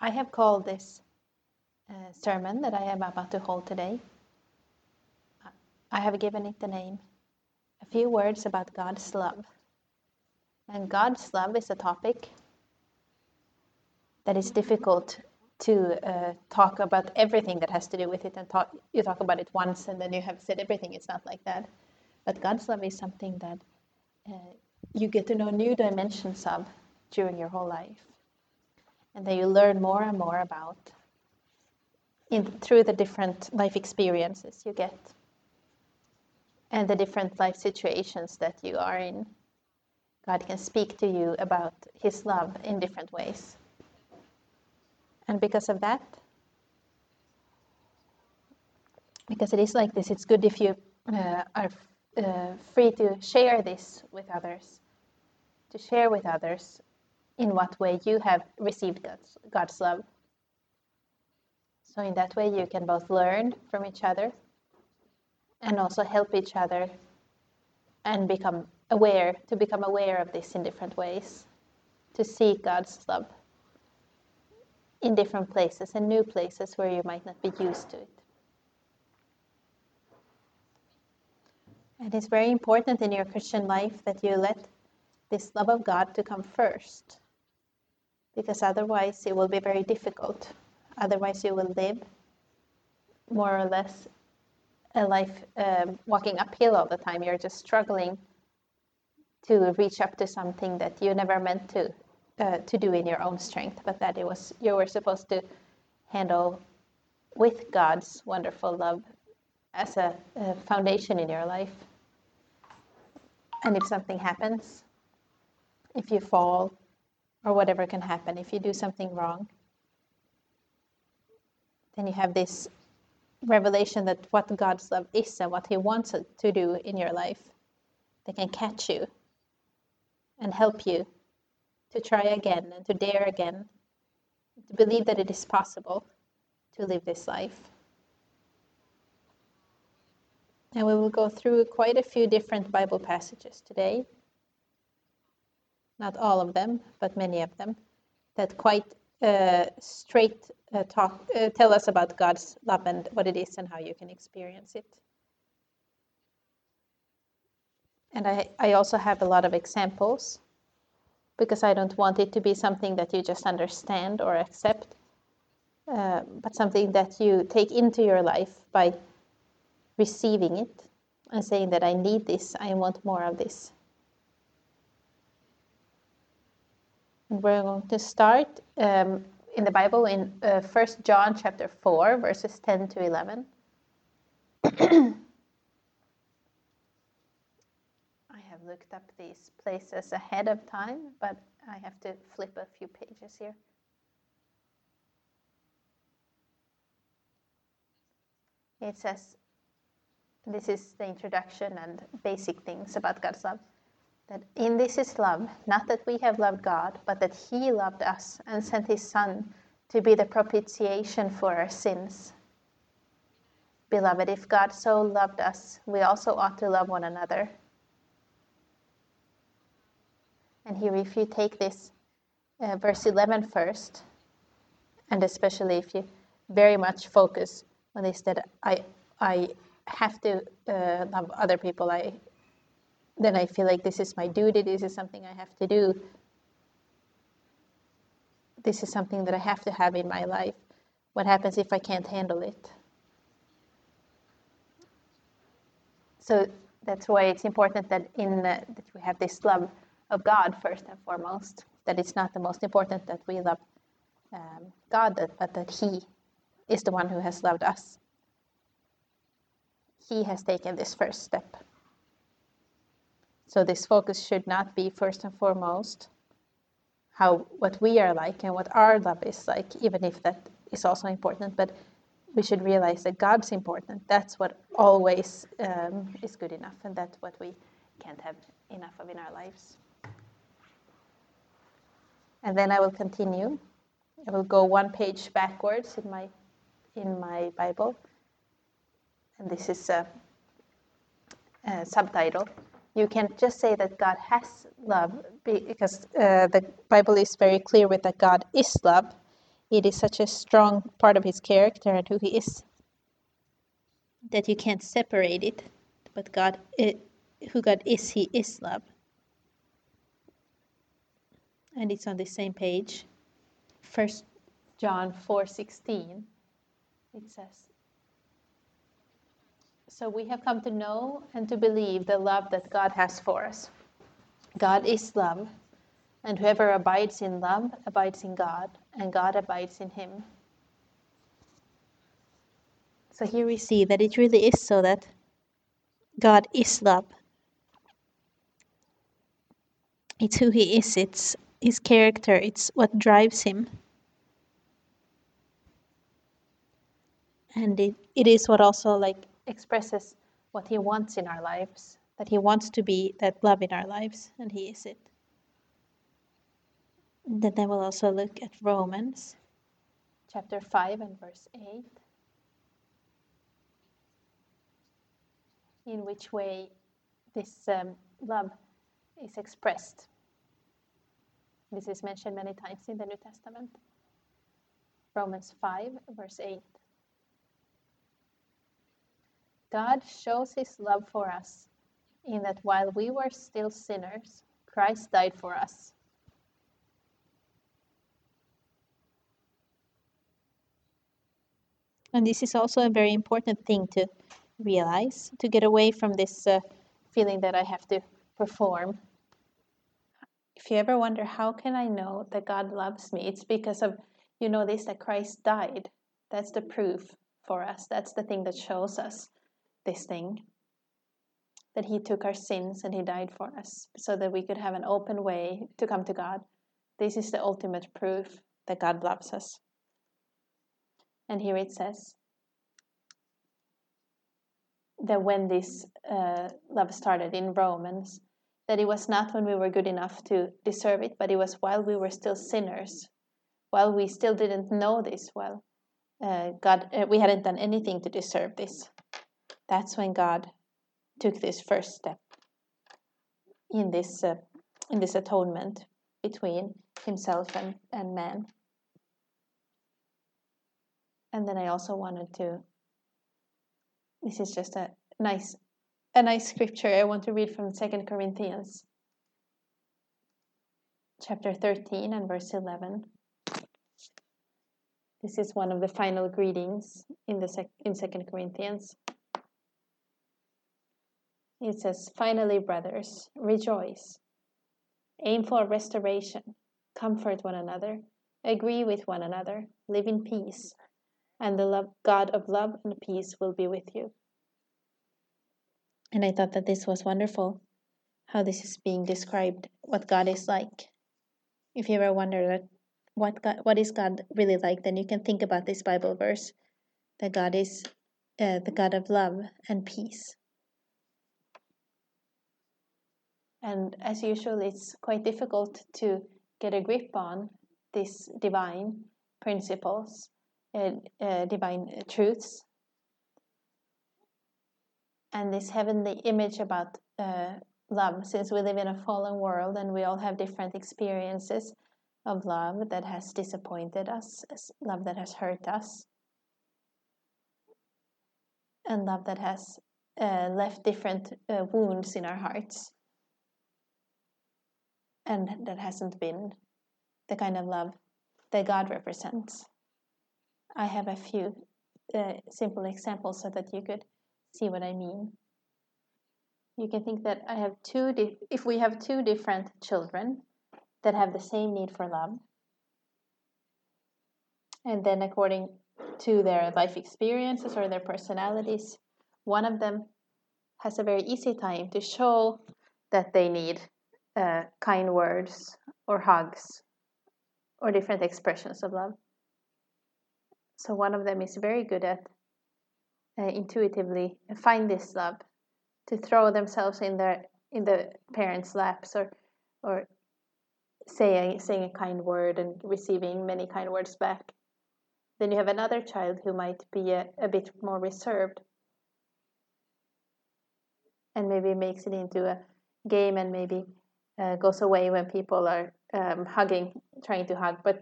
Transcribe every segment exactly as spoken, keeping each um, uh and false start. I have called this uh, sermon that I am about to hold today, I have given it the name, A Few Words About God's Love. And God's love is a topic that is difficult to uh, talk about everything that has to do with it, and talk, you talk about it once and then you have said everything. It's not like that. But God's love is something that uh, you get to know new dimensions of during your whole life, and that you learn more and more about in, through the different life experiences you get and the different life situations that you are in. God can speak to you about His love in different ways. And because of that, because it is like this, it's good if you uh, are uh, free to share this with others, to share with others in what way you have received God's, God's love. So in that way you can both learn from each other and also help each other and become aware, to become aware of this in different ways, to seek God's love in different places and new places where you might not be used to it. And it's very important in your Christian life that you let this love of God to come first, because otherwise it will be very difficult. Otherwise you will live more or less a life um, walking uphill all the time. You're just struggling to reach up to something that you never meant to Uh, to do in your own strength, but that it was you were supposed to handle with God's wonderful love as a, a foundation in your life. And if something happens, if you fall or whatever can happen, if you do something wrong, then you have this revelation that what God's love is and what He wants to do in your life. They can catch you and help you to try again and to dare again, to believe that it is possible to live this life. And we will go through quite a few different Bible passages today. Not all of them, but many of them, that quite uh, straight uh, talk, uh, tell us about God's love and what it is and how you can experience it. And I, I also have a lot of examples, because I don't want it to be something that you just understand or accept, uh, but something that you take into your life by receiving it and saying that I need this, I want more of this. And we're going to start um, in the Bible in uh, First John chapter four, verses ten to eleven. Looked up these places ahead of time, but I have to flip a few pages here. It says, this is the introduction and basic things about God's love, that in this is love, not that we have loved God, but that He loved us and sent His Son to be the propitiation for our sins. Beloved, if God so loved us, we also ought to love one another. And here, if you take this uh, verse eleven first, and especially if you very much focus on this, that I I have to uh, love other people, I then I feel like this is my duty, this is something I have to do, this is something that I have to have in my life. What happens if I can't handle it? So that's why it's important that in uh, that we have this love of God first and foremost, that it's not the most important that we love um, God, that, but that He is the one who has loved us. He has taken this first step. So this focus should not be first and foremost how what we are like and what our love is like, even if that is also important, but we should realize that God's important. That's what always um, is good enough, and that's what we can't have enough of in our lives. And then I will continue. I will go one page backwards in my in my Bible. And this is a, a subtitle. You can't just say that God has love, because uh, the Bible is very clear with that God is love. It is such a strong part of his character and who he is that you can't separate it. But God, it, who God is, he is love. And it's on the same page. First John four sixteen, it says, so we have come to know and to believe the love that God has for us. God is love, and whoever abides in love abides in God, and God abides in him. So here we see that it really is so that God is love. It's who he is, it's his character, it's what drives him. And it, it is what also like expresses what he wants in our lives, that he wants to be that love in our lives, and he is it. And then we'll also look at Romans chapter five and verse eight. In which way this um, love is expressed. This is mentioned many times in the New Testament. Romans five, verse eight. God shows his love for us in that while we were still sinners, Christ died for us. And this is also a very important thing to realize, to get away from this uh, feeling that I have to perform. If you ever wonder, how can I know that God loves me? It's because of, you know, this, that Christ died. That's the proof for us. That's the thing that shows us this thing, that he took our sins and he died for us so that we could have an open way to come to God. This is the ultimate proof that God loves us. And here it says that when this uh, love started in Romans, that it was not when we were good enough to deserve it, but it was while we were still sinners, while we still didn't know this, while uh, God, uh, we hadn't done anything to deserve this. That's when God took this first step in this uh, in this atonement between himself and, and man. And then I also wanted to This is just a nice a nice scripture I want to read from Second Corinthians chapter thirteen and verse eleven. This is one of the final greetings in the sec- in Second Corinthians. It says, "Finally, brothers, rejoice. Aim for restoration. Comfort one another. Agree with one another. Live in peace. And the love, God of love and peace will be with you." And I thought that this was wonderful, how this is being described, what God is like. If you ever wonder what God, what is God really like, then you can think about this Bible verse, that God is uh, the God of love and peace. And as usual, it's quite difficult to get a grip on these divine principles. Uh, uh, divine truths, and this heavenly image about uh, love, since we live in a fallen world and we all have different experiences of love that has disappointed us, love that has hurt us, and love that has uh, left different uh, wounds in our hearts, and that hasn't been the kind of love that God represents. I have a few uh, simple examples so that you could see what I mean. You can think that I have two. Di- if we have two different children that have the same need for love, and then according to their life experiences or their personalities, one of them has a very easy time to show that they need uh, kind words or hugs or different expressions of love. So one of them is very good at uh, intuitively find this love, to throw themselves in their in the parents' laps, or or saying saying a kind word and receiving many kind words back. Then you have another child who might be a, a bit more reserved, and maybe makes it into a game, and maybe uh, goes away when people are um, hugging, trying to hug, but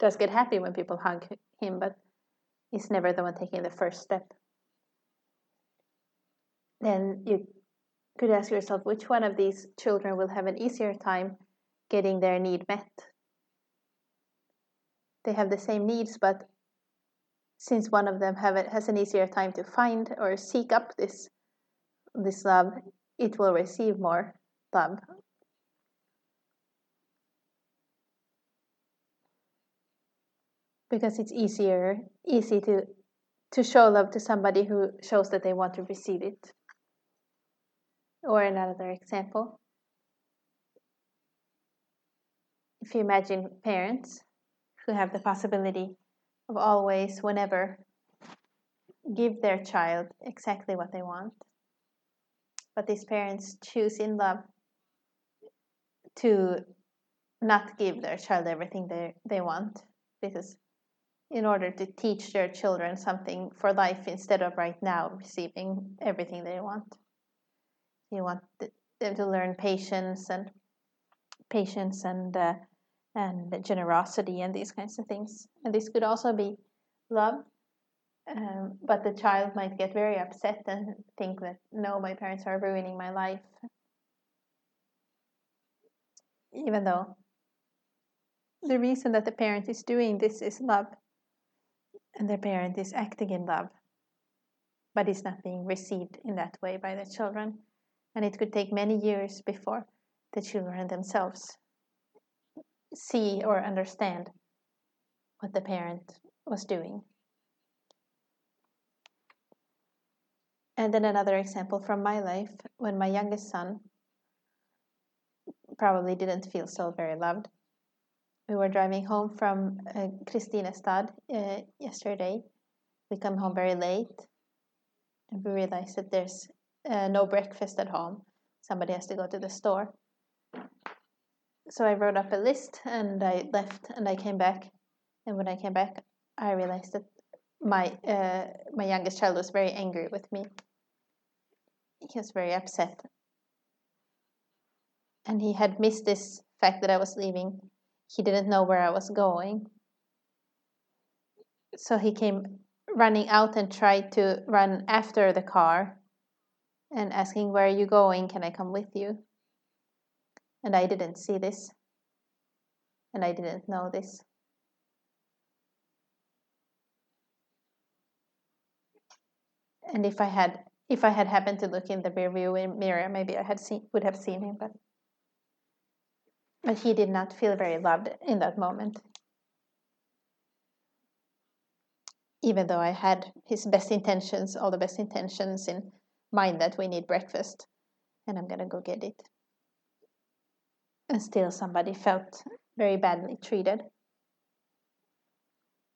does get happy when people hug him, but he's never the one taking the first step. Then you could ask yourself which one of these children will have an easier time getting their need met. They have the same needs, but since one of them have it, has an easier time to find or seek up this, this love, it will receive more love. Because it's easier, easy to, to show love to somebody who shows that they want to receive it. Or another example. If you imagine parents who have the possibility of always, whenever, give their child exactly what they want. But these parents choose in love to not give their child everything they, they want. This is in order to teach their children something for life instead of right now receiving everything they want. You want them to learn patience and patience and uh, and generosity and these kinds of things. And this could also be love, um, but the child might get very upset and think that, no, my parents are ruining my life. Even though the reason that the parent is doing this is love, and the parent is acting in love, but it's not being received in that way by the children. And it could take many years before the children themselves see or understand what the parent was doing. And then another example from my life, when my youngest son probably didn't feel so very loved. We were driving home from uh, Kristinestad uh, yesterday. We come home very late, and we realized that there's uh, no breakfast at home. Somebody has to go to the store. So I wrote up a list, and I left, and I came back. And when I came back, I realized that my uh, my youngest child was very angry with me. He was very upset, and he had missed this fact that I was leaving. He didn't know where I was going. So he came running out and tried to run after the car and asking, where are you going? Can I come with you? And I didn't see this. And I didn't know this. And if I had if I had happened to look in the rearview mirror, maybe I had seen would have seen him, but But he did not feel very loved in that moment. Even though I had his best intentions, all the best intentions in mind that we need breakfast and I'm going to go get it. And still somebody felt very badly treated.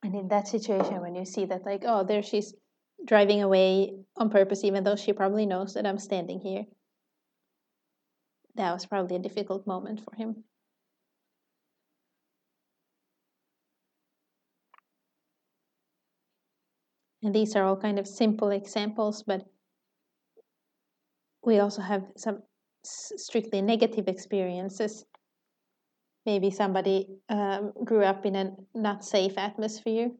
And in that situation, when you see that, like, oh, there she's driving away on purpose, even though she probably knows that I'm standing here. That was probably a difficult moment for him. And these are all kind of simple examples, but we also have some strictly negative experiences. Maybe somebody um, grew up in a not safe atmosphere.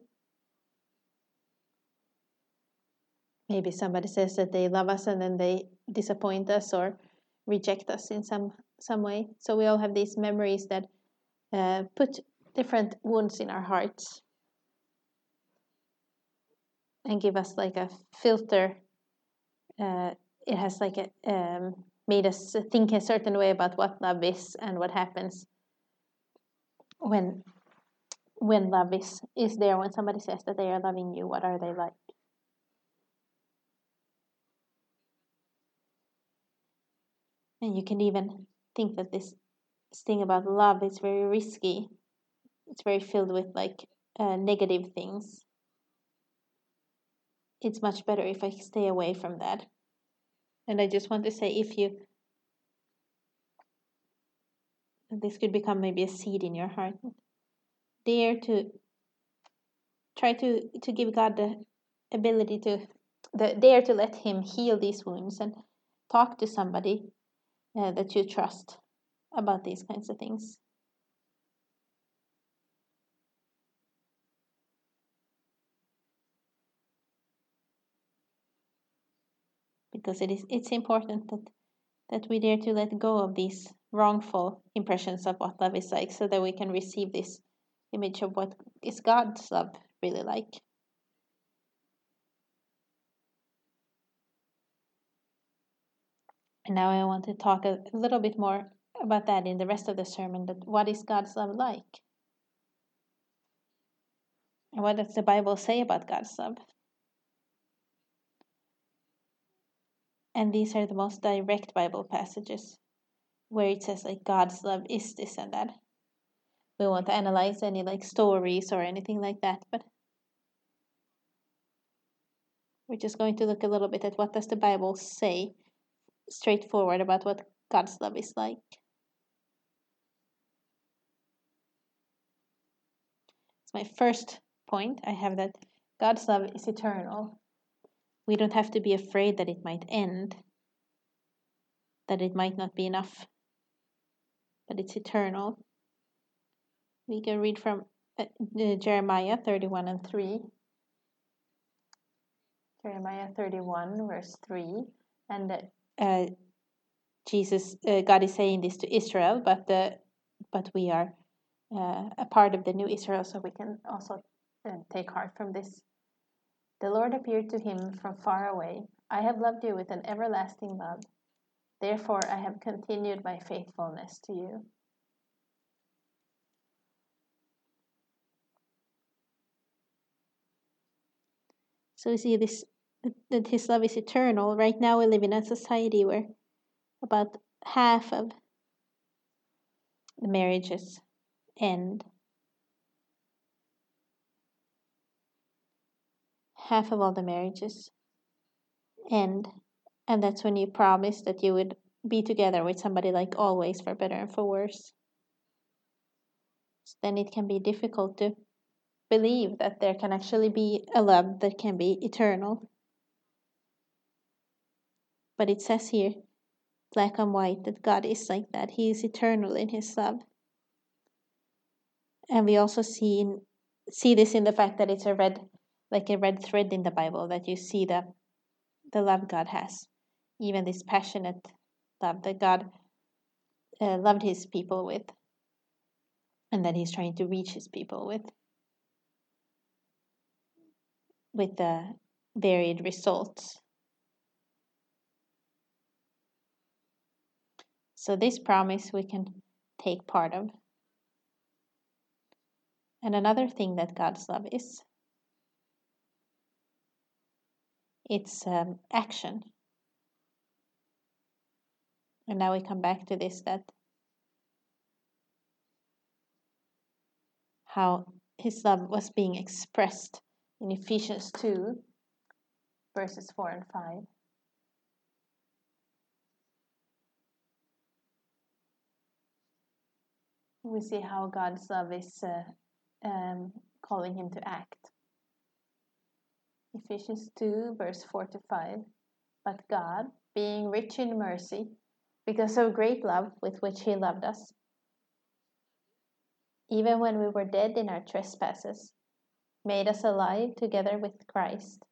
Maybe somebody says that they love us and then they disappoint us or reject us in some some way. So we all have these memories that uh, put different wounds in our hearts and give us like a filter. Uh, it has like a, um, made us think a certain way about what love is and what happens when when love is is there. When somebody says that they are loving you, what are they like? And you can even think that this thing about love is very risky. It's very filled with like uh, negative things. It's much better if I stay away from that. And I just want to say, if you, this could become maybe a seed in your heart. Dare to try to, to give God the ability to, the dare to let Him heal these wounds and talk to somebody Uh, that you trust about these kinds of things. because it is it's important that that we dare to let go of these wrongful impressions of what love is like, so that we can receive this image of what is God's love really like. And now I want to talk a little bit more about that in the rest of the sermon, that what is God's love like? And what does the Bible say about God's love? And these are the most direct Bible passages where it says like God's love is this and that. We won't analyze any like stories or anything like that, but we're just going to look a little bit at what does the Bible say straightforward about what God's love is like. It's my first point. I have that God's love is eternal. We don't have to be afraid that it might end, that it might not be enough, but it's eternal. We can read from uh, Jeremiah thirty-one and three. Jeremiah thirty-one, verse three. And uh, Jesus, uh, God is saying this to Israel, but uh, but we are uh, a part of the new Israel, so we can also uh, take heart from this. The Lord appeared to him from far away. I have loved you with an everlasting love. Therefore, I have continued my faithfulness to you. So we see this, that his love is eternal. Right now we live in a society where about half of the marriages end. Half of all the marriages end. And that's when you promise that you would be together with somebody like always, for better and for worse. So then it can be difficult to believe that there can actually be a love that can be eternal. But it says here, black and white, that God is like that. He is eternal in his love. And we also see in, see this in the fact that it's a red, like a red thread in the Bible, that you see the the love God has, even this passionate love that God uh, loved his people with, and that he's trying to reach his people with, with the varied results. So this promise we can take part of. And another thing that God's love is, it's um, action. And now we come back to this, that how his love was being expressed in Ephesians two, verses four and five. We see how God's love is uh, um, calling him to act. Ephesians two, verse four to five. But God, being rich in mercy, because of great love with which he loved us, even when we were dead in our trespasses, made us alive together with Christ.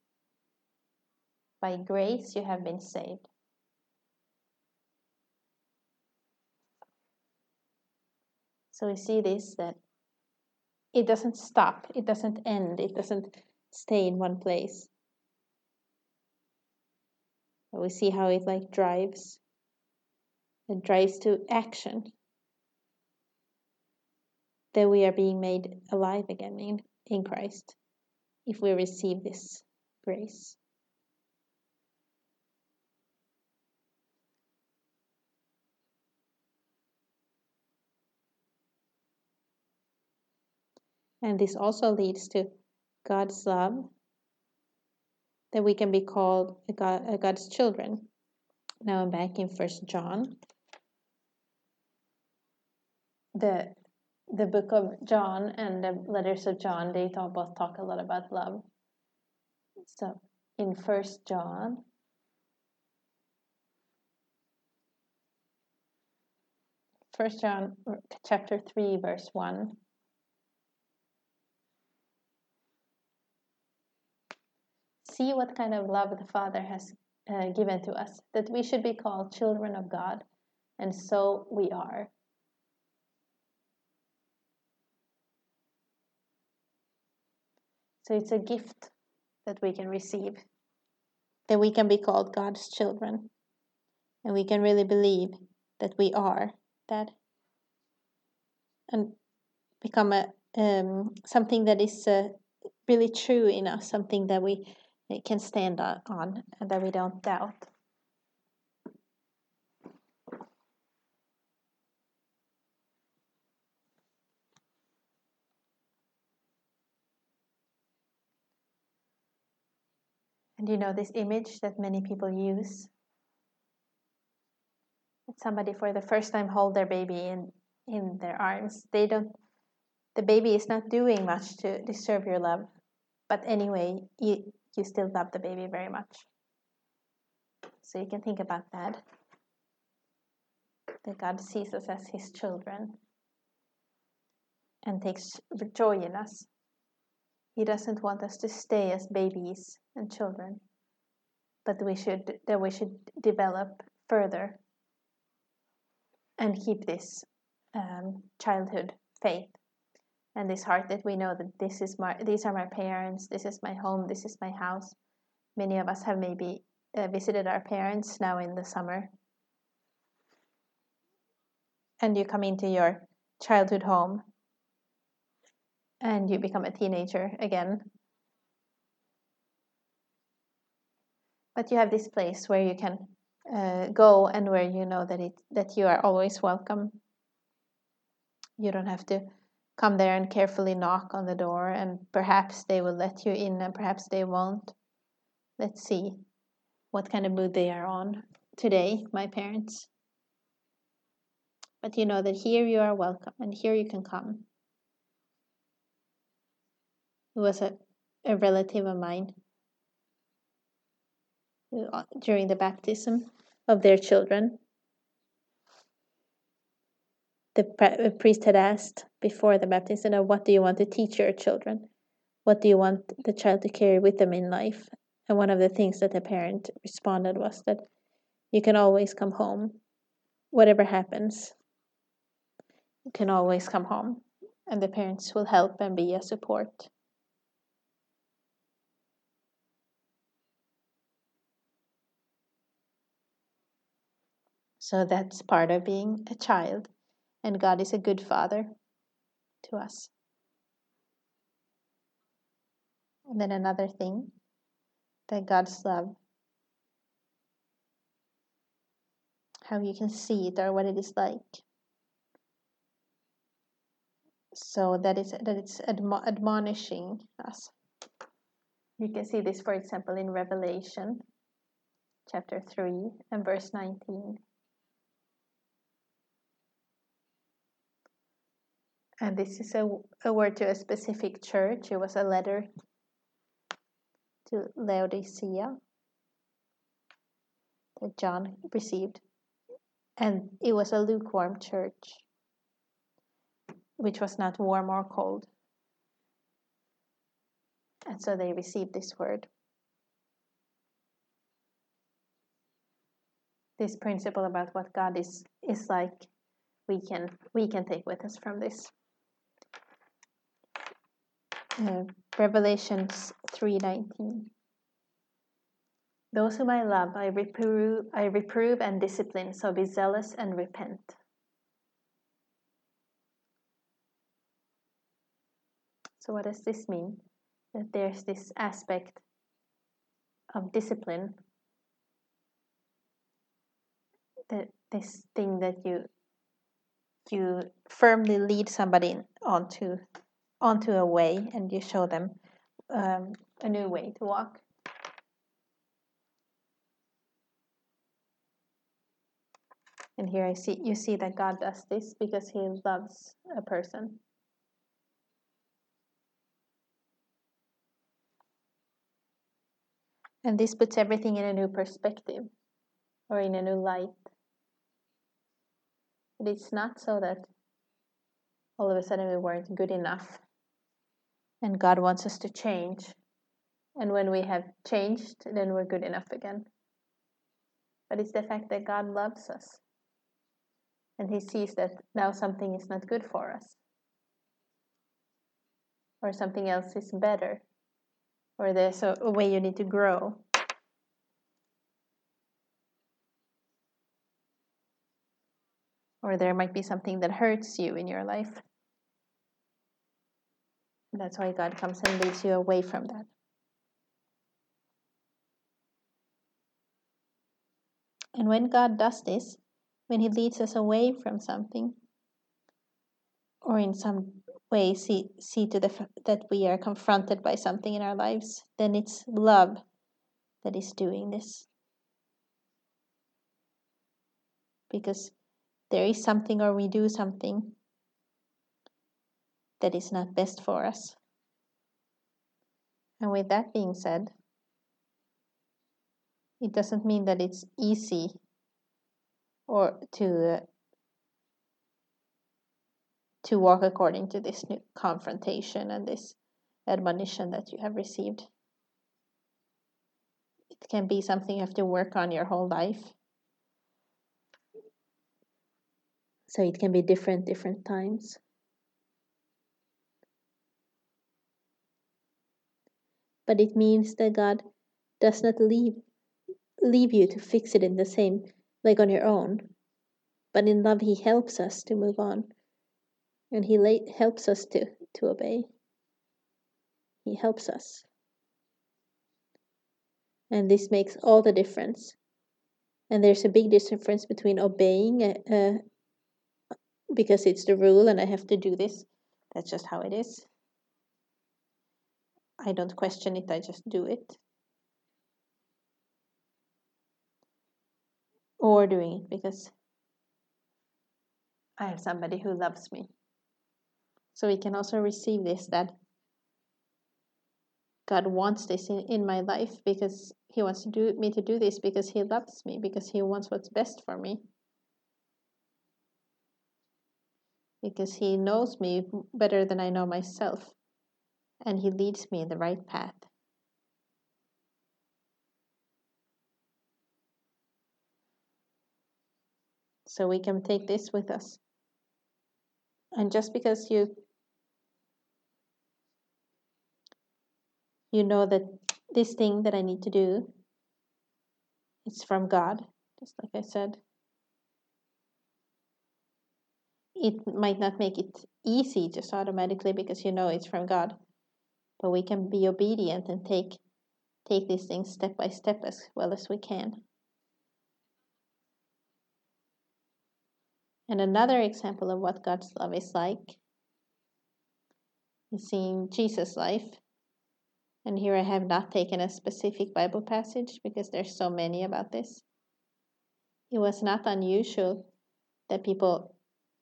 By grace you have been saved. So we see this, that it doesn't stop, it doesn't end, it doesn't stay in one place. And we see how it like drives. It drives to action. That we are being made alive again in, in Christ if we receive this grace. And this also leads to God's love, that we can be called a God, a God's children. Now I'm back in First John. The the book of John and the letters of John, they talk, both talk a lot about love. So in First John, First John chapter three, verse one. See what kind of love the Father has uh, given to us, that we should be called children of God, and so we are. So it's a gift that we can receive, that we can be called God's children, and we can really believe that we are that, and become a um, something that is uh, really true in us, something that we can stand on and that we don't doubt. And you know this image that many people use, that somebody for the first time hold their baby in in their arms. They don't. The baby is not doing much to disturb your love, but anyway, you you still love the baby very much. So you can think about that. That God sees us as His children and takes joy in us. He doesn't want us to stay as babies and children, but we should that we should develop further and keep this um, childhood faith and this heart that we know that this is my these are my parents, this is my home, this is my house. Many of us have maybe uh, visited our parents now in the summer, and you come into your childhood home and you become a teenager again. But you have this place where you can uh, go and where you know that it that you are always welcome. You don't have to come there and carefully knock on the door, and perhaps they will let you in and perhaps they won't. Let's see what kind of mood they are on today, my parents. But you know that here you are welcome and here you can come. It was a, a relative of mine during the baptism of their children. The, pre- the priest had asked before the baptism, what do you want to teach your children? What do you want the child to carry with them in life? And one of the things that the parent responded was that you can always come home. Whatever happens, you can always come home. And the parents will help and be a support. So that's part of being a child. And God is a good father to us. And then another thing, that God's love, how you can see it or what it is like. So that it's, that it's admo- admonishing us. You can see this, for example, in Revelation chapter three and verse nineteen. And this is a, a word to a specific church. It was a letter to Laodicea that John received. And it was a lukewarm church, which was not warm or cold. And so they received this word. This principle about what God is, is like, we can we can take with us from this. Uh, Revelation three nineteen. Those whom I love, I reprove, I reprove and discipline, so be zealous and repent. So what does this mean? That there's this aspect of discipline, that this thing that you you firmly lead somebody onto onto a way, and you show them um, a new way to walk. And here I see you see that God does this because He loves a person. And this puts everything in a new perspective, or in a new light. But it's not so that all of a sudden we weren't good enough, and God wants us to change. And when we have changed, then we're good enough again. but it's the fact that God loves us. And he sees that now something is not good for us. Or something else is better. Or there's a, a way you need to grow. Or there might be something that hurts you in your life. And that's why God comes and leads you away from that. And when God does this, when he leads us away from something, or in some way see, see to the f- that we are confronted by something in our lives, then it's love that is doing this. Because there is something, or we do something that is not best for us. And with that being said, it doesn't mean that it's easy or to uh, to walk according to this new confrontation and this admonition that you have received. It can be something you have to work on your whole life. So it can be different, different times. But it means that God does not leave leave you to fix it in the same, like on your own. But in love, he helps us to move on. And he la- helps us to, to obey. He helps us. And this makes all the difference. And there's a big difference between obeying, uh, because it's the rule and I have to do this. That's just how it is. I don't question it, I just do it. Or doing it because I have somebody who loves me. So we can also receive this, that God wants this in, in my life, because he wants to do me to do this because he loves me, because he wants what's best for me. Because he knows me better than I know myself, and he leads me in the right path. So we can take this with us. And just because you you know that this thing that I need to do, it's from God, just like I said, it might not make it easy just automatically because you know it's from God. But we can be obedient and take take these things step by step as well as we can. And another example of what God's love is like is seeing Jesus' life. And here I have not taken a specific Bible passage because there's so many about this. It was not unusual that people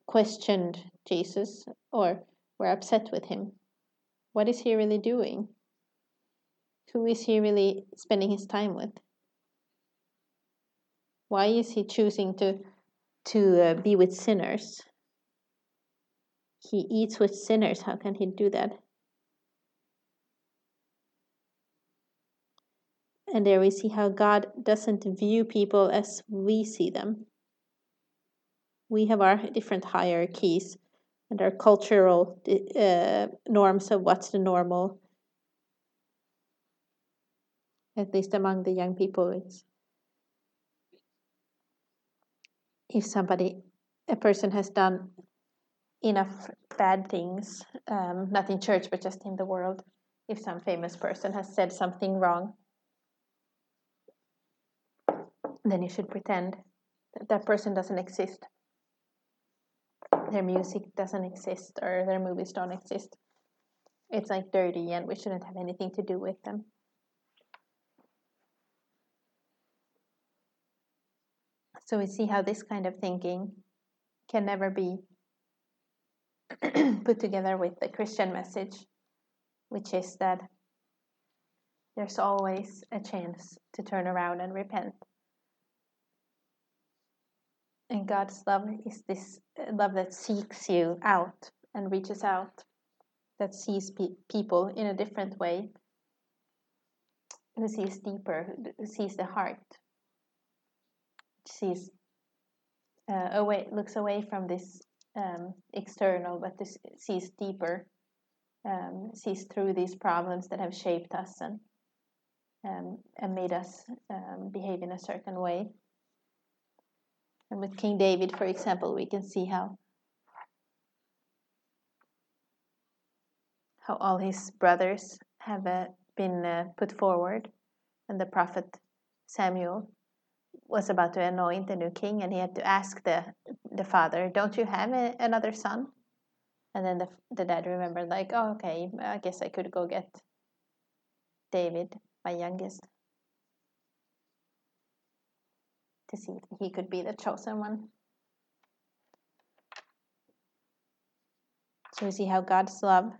questioned Jesus or were upset with him. What is he really doing? Who is he really spending his time with? Why is he choosing to to uh, be with sinners? He eats with sinners. How can he do that? And there we see how God doesn't view people as we see them. We have our different hierarchies and our cultural uh, norms of what's the normal. At least among the young people, it's if somebody, a person has done enough bad things, um, not in church, but just in the world, if some famous person has said something wrong, then you should pretend that that person doesn't exist. Their music doesn't exist, or their movies don't exist. It's like dirty, and we shouldn't have anything to do with them. So we see how this kind of thinking can never be put together with the Christian message, which is that there's always a chance to turn around and repent. And God's love is this love that seeks you out and reaches out, that sees pe- people in a different way, who sees deeper, who sees the heart. sees uh, away, looks away from this um, external, but this sees deeper, um, sees through these problems that have shaped us and um, and made us um, behave in a certain way. And with King David, for example, we can see how how all his brothers have uh, been uh, put forward, and the prophet Samuel was about to anoint a new king, and he had to ask the the father, "Don't you have a, another son?" And then the the dad remembered, like, "Oh, okay, I guess I could go get David, my youngest, to see if he could be the chosen one." So we see how God's love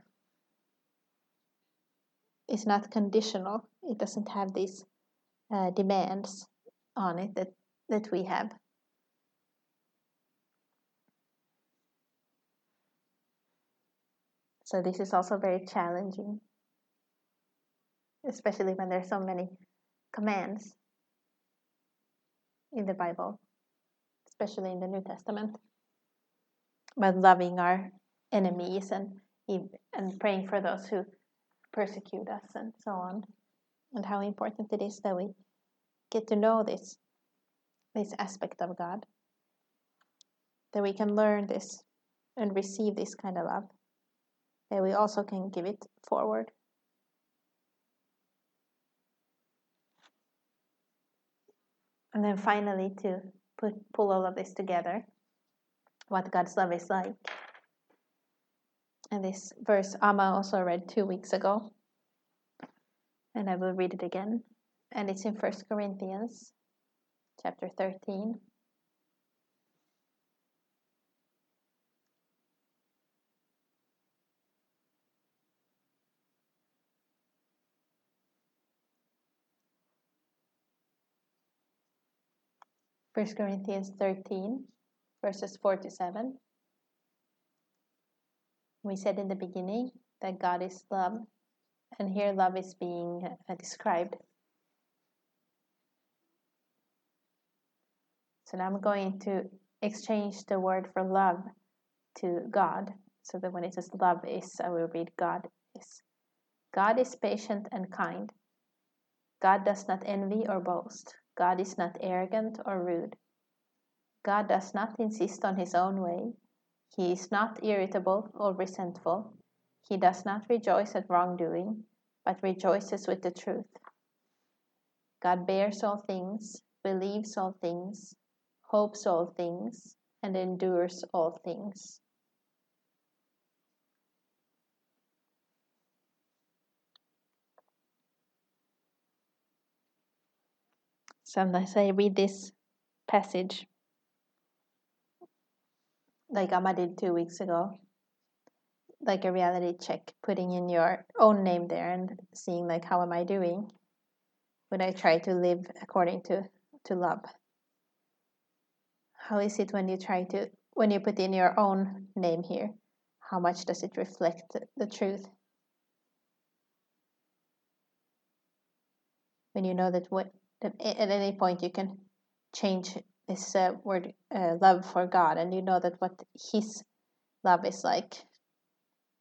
is not conditional. It doesn't have these uh, demands on it that, that we have. So this is also very challenging, especially when there are so many commands in the Bible, especially in the New Testament, about loving our enemies and and praying for those who persecute us and so on, and how important it is that we get to know this this aspect of God, that we can learn this and receive this kind of love, that we also can give it forward. And then finally, to put, pull all of this together, what God's love is like. And this verse Amma also read two weeks ago, and I will read it again. And it's in First Corinthians chapter thirteen. First Corinthians thirteen, verses four to seven. We said in the beginning that God is love, and here love is being uh, described. So now I'm going to exchange the word for love to God, so that when it says love is, I will read God is. God is patient and kind. God does not envy or boast. God is not arrogant or rude. God does not insist on his own way. He is not irritable or resentful. He does not rejoice at wrongdoing, but rejoices with the truth. God bears all things, believes all things, hopes all things, and endures all things. Sometimes I read this passage, like Amma did two weeks ago, like a reality check, putting in your own name there and seeing, like, how am I doing when I try to live according to, to love? How is it when you try to, when you put in your own name here? How much does it reflect the truth? When you know that what, at any point you can change this uh, word uh, love for God, and you know that what his love is like,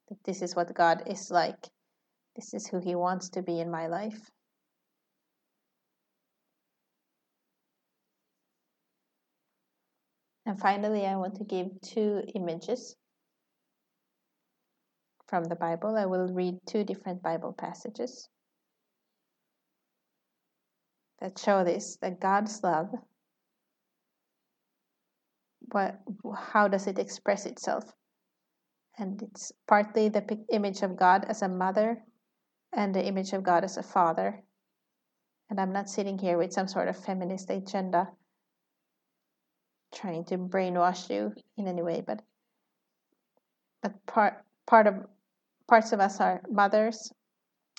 that this is what God is like, this is who he wants to be in my life. And finally, I want to give two images from the Bible. I will read two different Bible passages that show this, that God's love, what, how does it express itself? And it's partly the image of God as a mother and the image of God as a father. And I'm not sitting here with some sort of feminist agenda trying to brainwash you in any way, but but part part of parts of us are mothers,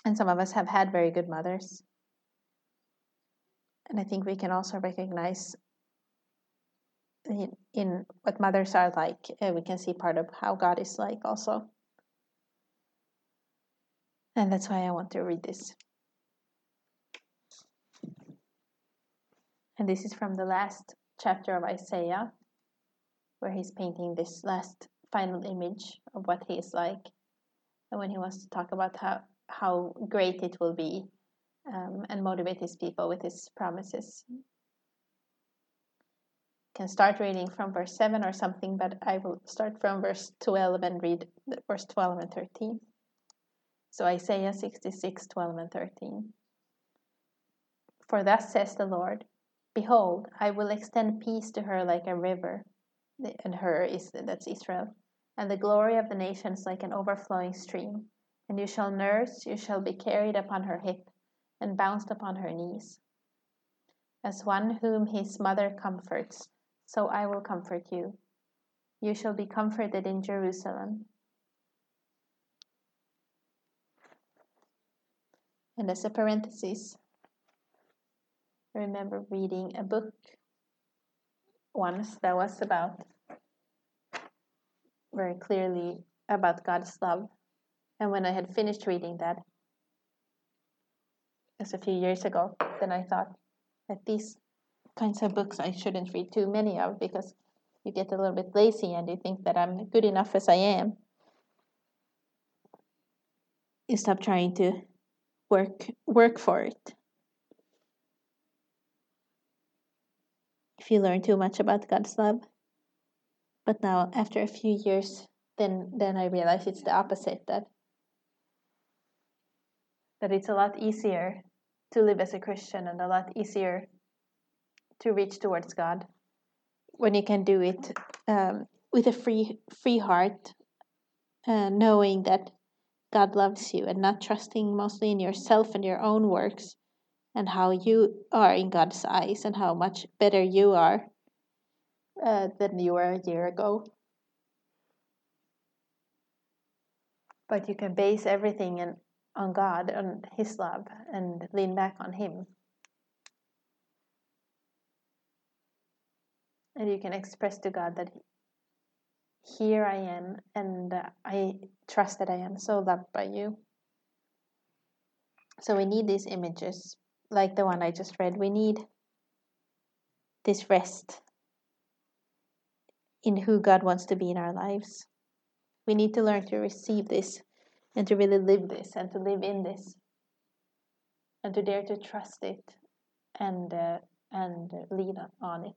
and some of us have had very good mothers. And I think we can also recognize in, in what mothers are like, uh, we can see part of how God is like also. And that's why I want to read this. And this is from the last chapter of Isaiah, where he's painting this last final image of what he is like, and when he wants to talk about how, how great it will be, um, and motivate his people with his promises. Can start reading from verse seven or something, but I will start from verse twelve and read verse twelve and thirteen. So Isaiah sixty-six, twelve and thirteen. For thus says the Lord, behold, I will extend peace to her like a river, and her is that's Israel, and the glory of the nations like an overflowing stream. And you shall nurse, you shall be carried upon her hip, and bounced upon her knees. As one whom his mother comforts, so I will comfort you. You shall be comforted in Jerusalem. And as a parenthesis, I remember reading a book once that was about, very clearly, about God's love. And when I had finished reading that, it was a few years ago, then I thought that these kinds of books I shouldn't read too many of, because you get a little bit lazy and you think that I'm good enough as I am. You stop trying to work work for it. If you learn too much about God's love. But now, after a few years, then then I realize it's the opposite, that that it's a lot easier to live as a Christian and a lot easier to reach towards God when you can do it um, with a free free heart, uh, knowing that God loves you and not trusting mostly in yourself and your own works and how you are in God's eyes and how much better you are uh, than you were a year ago. But you can base everything and on God, on His love, and lean back on Him. And you can express to God that here I am, and uh, I trust that I am so loved by you. So we need these images, like the one I just read. We need this rest in who God wants to be in our lives. We need to learn to receive this, and to really live this, and to live in this, and to dare to trust it, and uh, and lean on it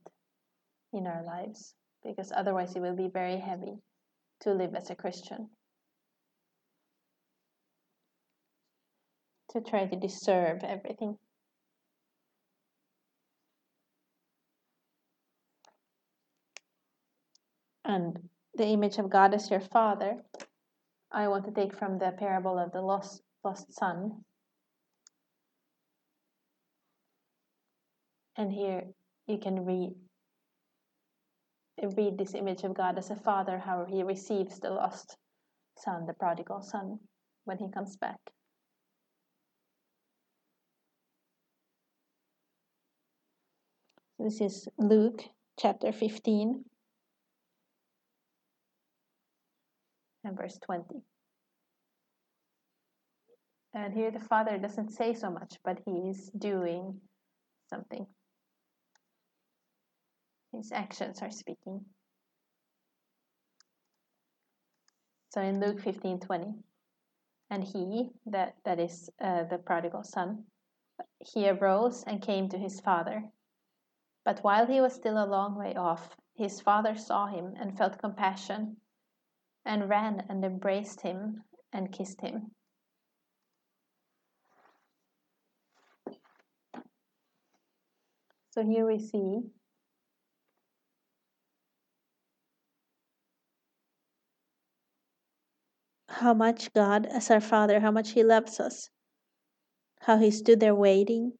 in our lives, because otherwise it will be very heavy to live as a Christian. To try to deserve everything. And the image of God as your Father, I want to take from the parable of the lost lost son. And here you can read read this image of God as a father, how he receives the lost son, the prodigal son, when he comes back. This is Luke chapter fifteen. And verse twenty. And here the father doesn't say so much, but he is doing something. His actions are speaking. So in Luke fifteen twenty, and he, that, that is uh, the prodigal son, he arose and came to his father. But while he was still a long way off, his father saw him and felt compassion, and ran and embraced him and kissed him. So here we see how much God, as our Father, how much He loves us, how He stood there waiting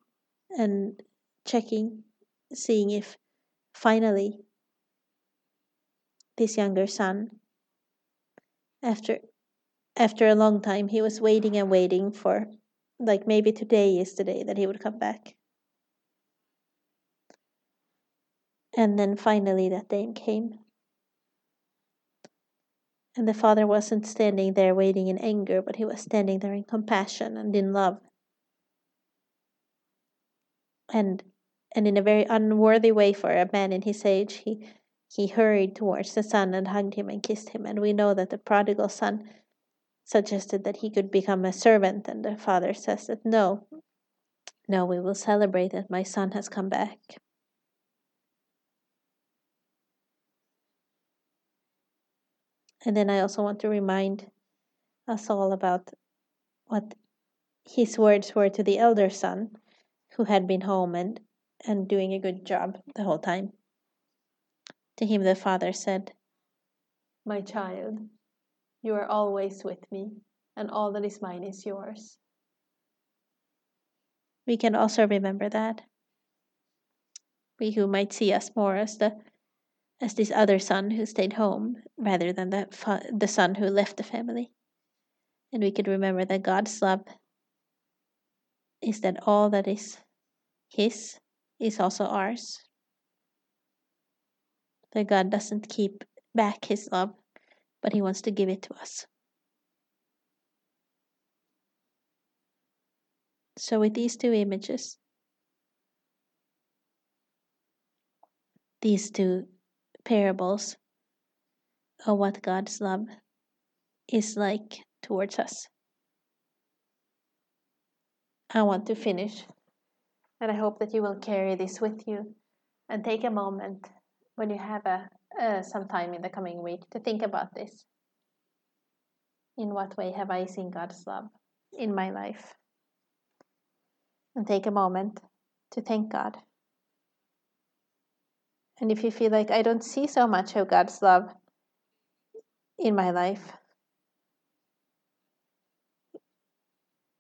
and checking, seeing if finally this younger son, After after a long time, he was waiting and waiting for, like maybe today is the day that he would come back. And then finally that day came. And the father wasn't standing there waiting in anger, but he was standing there in compassion and in love. And and in a very unworthy way for a man in his age, he, he hurried towards the son and hugged him and kissed him. And we know that the prodigal son suggested that he could become a servant, and the father says that no, no, we will celebrate that my son has come back. And then I also want to remind us all about what his words were to the elder son, who had been home and, and doing a good job the whole time. To him the father said, "My child, you are always with me, and all that is mine is yours." We can also remember that. We who might see us more as the as this other son who stayed home, rather than the, fa- the son who left the family. And we could remember that God's love is that all that is his is also ours. That God doesn't keep back his love, but he wants to give it to us. So with these two images, these two parables of what God's love is like towards us, I want to finish, and I hope that you will carry this with you and take a moment when you have a, uh, some time in the coming week to think about this. In what way have I seen God's love in my life? And take a moment to thank God. And if you feel like I don't see so much of God's love in my life,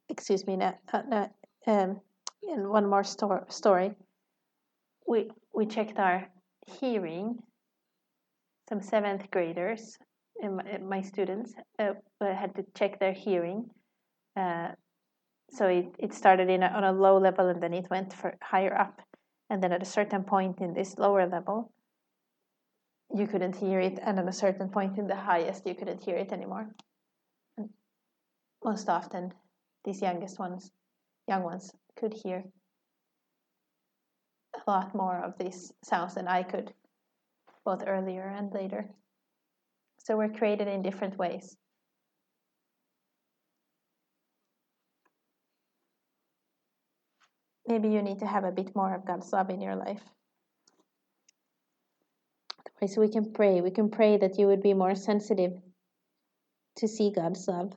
excuse me, no, no, um, and one more stor- story. We we checked our hearing. Some seventh graders, and my, my students, uh, had to check their hearing. Uh, so it, it started in a, on a low level, and then it went for higher up. And then at a certain point in this lower level, you couldn't hear it. And at a certain point in the highest, you couldn't hear it anymore. And most often, these youngest ones, young ones could hear a lot more of these sounds than I could, both earlier and later. So we're created in different ways. Maybe you need to have a bit more of God's love in your life. So we can pray. We can pray that you would be more sensitive to see God's love.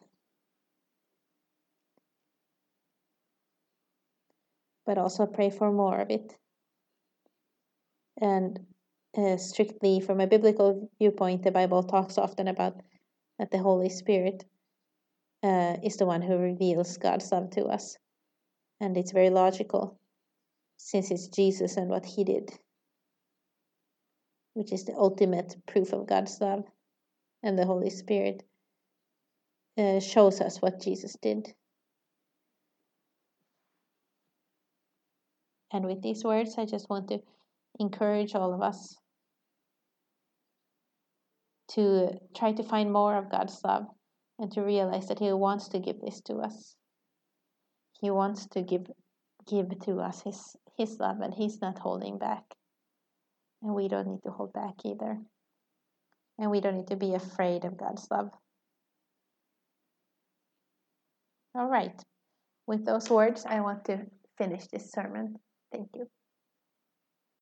But also pray for more of it. And uh, strictly from a biblical viewpoint, the Bible talks often about that the Holy Spirit uh, is the one who reveals God's love to us. And it's very logical, since it's Jesus and what he did, which is the ultimate proof of God's love. And the Holy Spirit uh, shows us what Jesus did. And with these words, I just want to encourage all of us to try to find more of God's love and to realize that he wants to give this to us. He wants to give give to us his, his love, and he's not holding back. And we don't need to hold back either. And we don't need to be afraid of God's love. All right. With those words, I want to finish this sermon. Thank you.